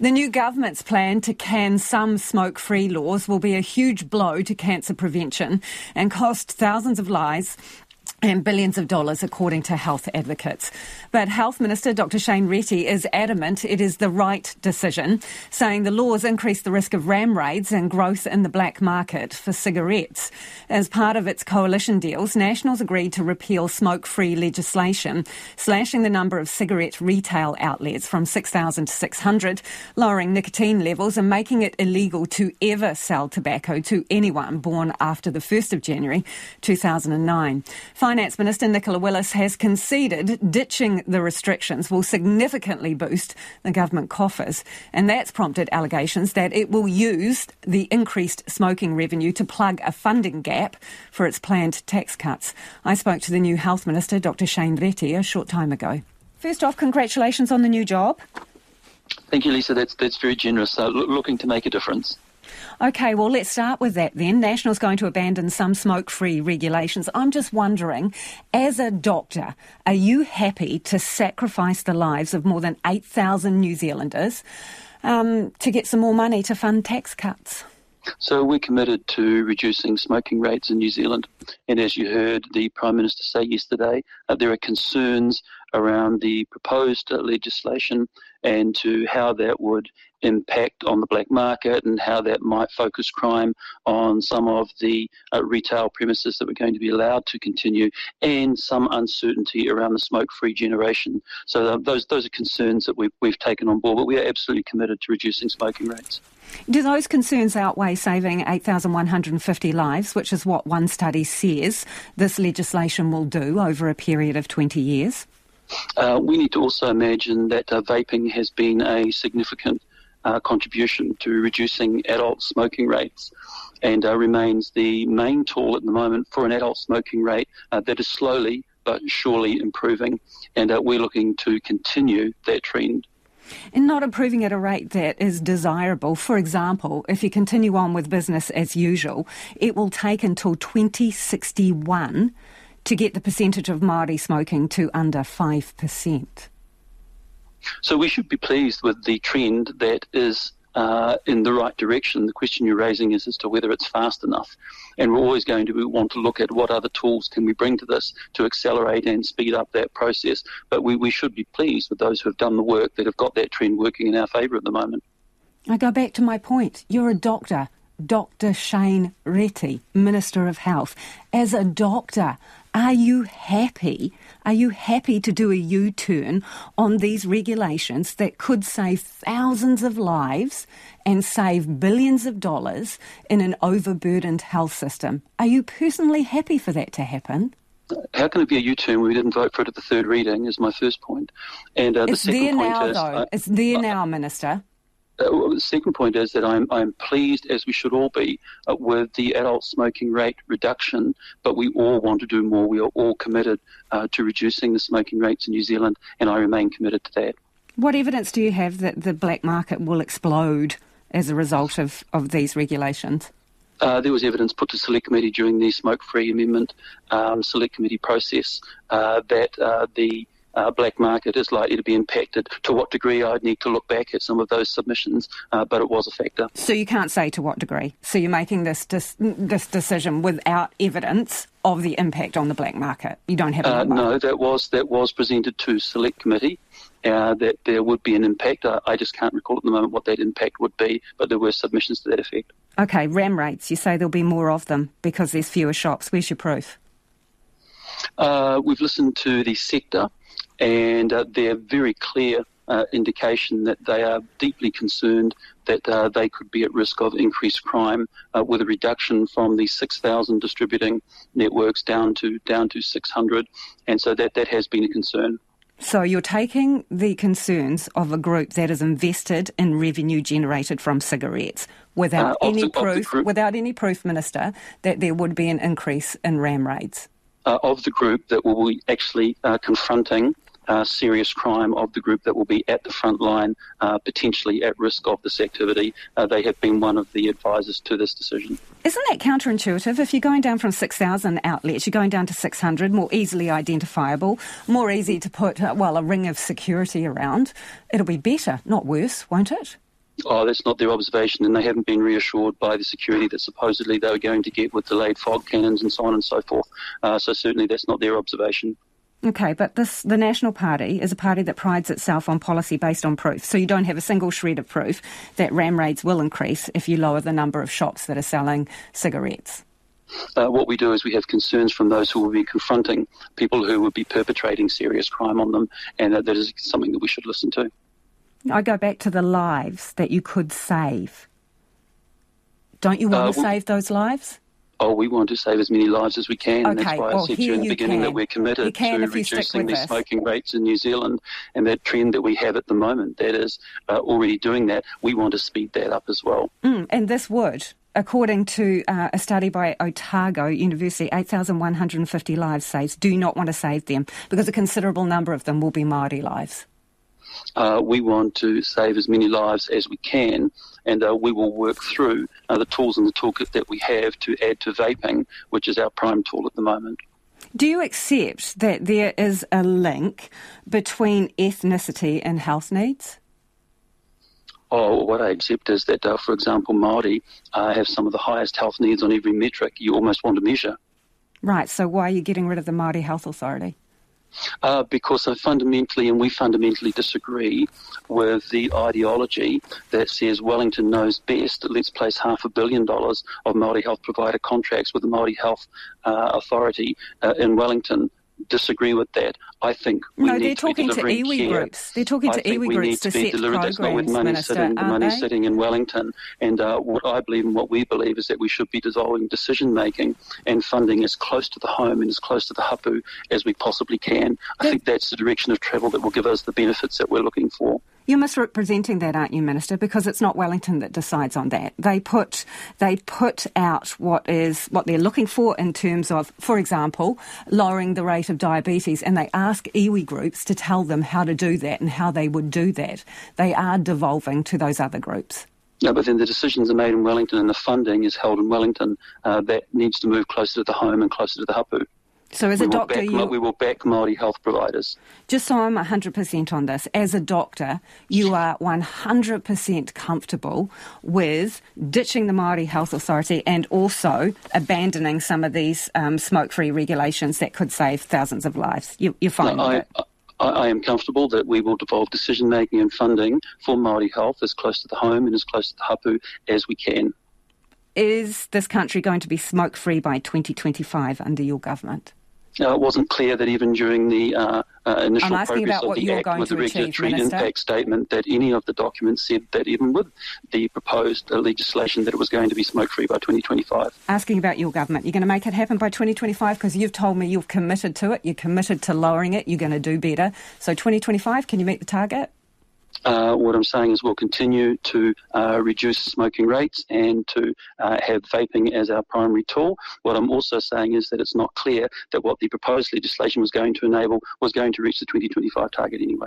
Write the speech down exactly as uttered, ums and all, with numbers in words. The new government's plan to can some smoke-free laws will be a huge blow to cancer prevention and cost thousands of lives and billions of dollars, according to health advocates. But Health Minister Doctor Shane Reti is adamant it is the right decision, saying the laws increase the risk of ram raids and growth in the black market for cigarettes. As part of its coalition deals, National's agreed to repeal smoke-free legislation, slashing the number of cigarette retail outlets from six thousand to six hundred, lowering nicotine levels and making it illegal to ever sell tobacco to anyone born after the first of January two thousand nine. Finance Minister Nicola Willis has conceded ditching the restrictions will significantly boost the government coffers, and that's prompted allegations that it will use the increased smoking revenue to plug a funding gap for its planned tax cuts. I spoke to the new Health Minister, Doctor Shane Reti, a short time ago. First off, congratulations on the new job. Thank you, Lisa. That's, that's very generous. Uh, l- looking to make a difference. OK, well, let's start with that then. National's going to abandon some smoke-free regulations. I'm just wondering, as a doctor, are you happy to sacrifice the lives of more than eight thousand New Zealanders um, to get some more money to fund tax cuts? So we're committed to reducing smoking rates in New Zealand. And as you heard the Prime Minister say yesterday, uh, there are concerns around the proposed uh, legislation and to how that would impact on the black market and how that might focus crime on some of the uh, retail premises that were going to be allowed to continue, and some uncertainty around the smoke-free generation. So those those are concerns that we've, we've taken on board, but we are absolutely committed to reducing smoking rates. Do those concerns outweigh saving eight thousand one hundred fifty lives, which is what one study says this legislation will do over a period of twenty years? Uh, we need to also imagine that uh, vaping has been a significant uh, contribution to reducing adult smoking rates, and uh, remains the main tool at the moment for an adult smoking rate uh, that is slowly but surely improving, and uh, we're looking to continue that trend. And not improving at a rate that is desirable. For example, if you continue on with business as usual, it will take until twenty sixty-one to get the percentage of Māori smoking to under five percent. So we should be pleased with the trend that is uh, in the right direction. The question you're raising is as to whether it's fast enough. And we're always going to want to look at what other tools can we bring to this to accelerate and speed up that process. But we, we should be pleased with those who have done the work that have got that trend working in our favour at the moment. I go back to my point. You're a doctor, Doctor Shane Reti, Minister of Health. As a doctor, are you happy? Are you happy to do a U-turn on these regulations that could save thousands of lives and save billions of dollars in an overburdened health system? Are you personally happy for that to happen? How can it be a U-turn when we didn't vote for it at the third reading is my first point. And uh, the it's second there point now, is, though. Uh, it's there uh, now, Minister. Uh, well, the second point is that I'm, I'm pleased, as we should all be, uh, with the adult smoking rate reduction, but we all want to do more. We are all committed uh, to reducing the smoking rates in New Zealand, and I remain committed to that. What evidence do you have that the black market will explode as a result of, of these regulations? Uh, there was evidence put to Select Committee during the Smoke-Free Amendment um, Select Committee process uh, that uh, the Uh, black market is likely to be impacted. To what degree, I'd need to look back at some of those submissions, uh, but it was a factor. So you can't say to what degree. So you're making this dis- this decision without evidence of the impact on the black market. You don't have a uh, no. That was that was presented to Select Committee uh, that there would be an impact. I, I just can't recall at the moment what that impact would be, but there were submissions to that effect. Okay, ram rates. You say there'll be more of them because there's fewer shops. Where's your proof? Uh, we've listened to the sector, and uh, they're very clear uh, indication that they are deeply concerned that uh, they could be at risk of increased crime uh, with a reduction from the six thousand distributing networks down to down to six hundred, and so that, that has been a concern. So you're taking the concerns of a group that is invested in revenue generated from cigarettes without uh, any the, proof, without any proof, Minister, that there would be an increase in ram raids. Uh, of the group that will be actually uh, confronting uh, serious crime, of the group that will be at the front line, uh, potentially at risk of this activity. Uh, they have been one of the advisors to this decision. Isn't that counterintuitive? If you're going down from six thousand outlets, you're going down to six hundred, more easily identifiable, more easy to put, well, a ring of security around. It'll be better, not worse, won't it? oh, that's not their observation, and they haven't been reassured by the security that supposedly they were going to get with delayed fog cannons and so on and so forth. Uh, so certainly that's not their observation. Okay, but this the National Party is a party that prides itself on policy based on proof. So you don't have a single shred of proof that ram raids will increase if you lower the number of shops that are selling cigarettes. Uh, what we do is we have concerns from those who will be confronting people who would be perpetrating serious crime on them, and that, that is something that we should listen to. I go back to the lives that you could save. Don't you want uh, to well, save those lives? Oh, we want to save as many lives as we can. Okay, and that's why well, I said during the beginning can. that we're committed to reducing the smoking rates in New Zealand, and that trend that we have at the moment, that is uh, already doing that. We want to speed that up as well. Mm, and this would... According to uh, a study by Otago University, eight thousand one hundred fifty lives saved do not want to save them because a considerable number of them will be Māori lives. Uh, we want to save as many lives as we can, and uh, we will work through uh, the tools in the toolkit that we have to add to vaping, which is our prime tool at the moment. Do you accept that there is a link between ethnicity and health needs? Oh, what I accept is that, uh, for example, Māori uh, have some of the highest health needs on every metric you almost want to measure. Right, so why are you getting rid of the Māori Health Authority? Uh, because I fundamentally, and we fundamentally disagree with the ideology that says Wellington knows best, let's place half a billion dollars of Māori health provider contracts with the Māori Health uh, Authority uh, in Wellington. Disagree with that. I think we no, need to be delivering to iwi groups. They're talking I to iwi groups to, to set programs, That's not with money Minister, sitting, the money they? sitting in Wellington. And uh, what I believe and what we believe is that we should be dissolving decision-making and funding as close to the home and as close to the hapu as we possibly can. I Good. think that's the direction of travel that will give us the benefits that we're looking for. You're misrepresenting that, aren't you, Minister? Because it's not Wellington that decides on that. They put they put out what is what they're looking for in terms of, for example, lowering the rate of diabetes, and they ask iwi groups to tell them how to do that and how they would do that. They are devolving to those other groups. No, but then the decisions are made in Wellington and the funding is held in Wellington. Uh, that needs to move closer to the home and closer to the hapu. So as we a doctor... Back, you... We will back Māori health providers. Just so I'm one hundred percent on this, as a doctor, you are one hundred percent comfortable with ditching the Māori Health Authority and also abandoning some of these um, smoke-free regulations that could save thousands of lives. You, you're fine no, with I, it? I, I am comfortable that we will devolve decision-making and funding for Māori health as close to the home and as close to the hapu as we can. Is this country going to be smoke-free by twenty twenty-five under your government? No, it wasn't clear that even during the uh, uh, initial progress of the Act with the regulatory impact statement that any of the documents said that even with the proposed uh, legislation that it was going to be smoke-free by twenty twenty-five. Asking about your government, you're going to make it happen by twenty twenty-five because you've told me you've committed to it, you're committed to lowering it, you're going to do better. So twenty twenty-five, can you meet the target? Uh, what I'm saying is we'll continue to uh, reduce smoking rates and to uh, have vaping as our primary tool. What I'm also saying is that it's not clear that what the proposed legislation was going to enable was going to reach the twenty twenty-five target anyway.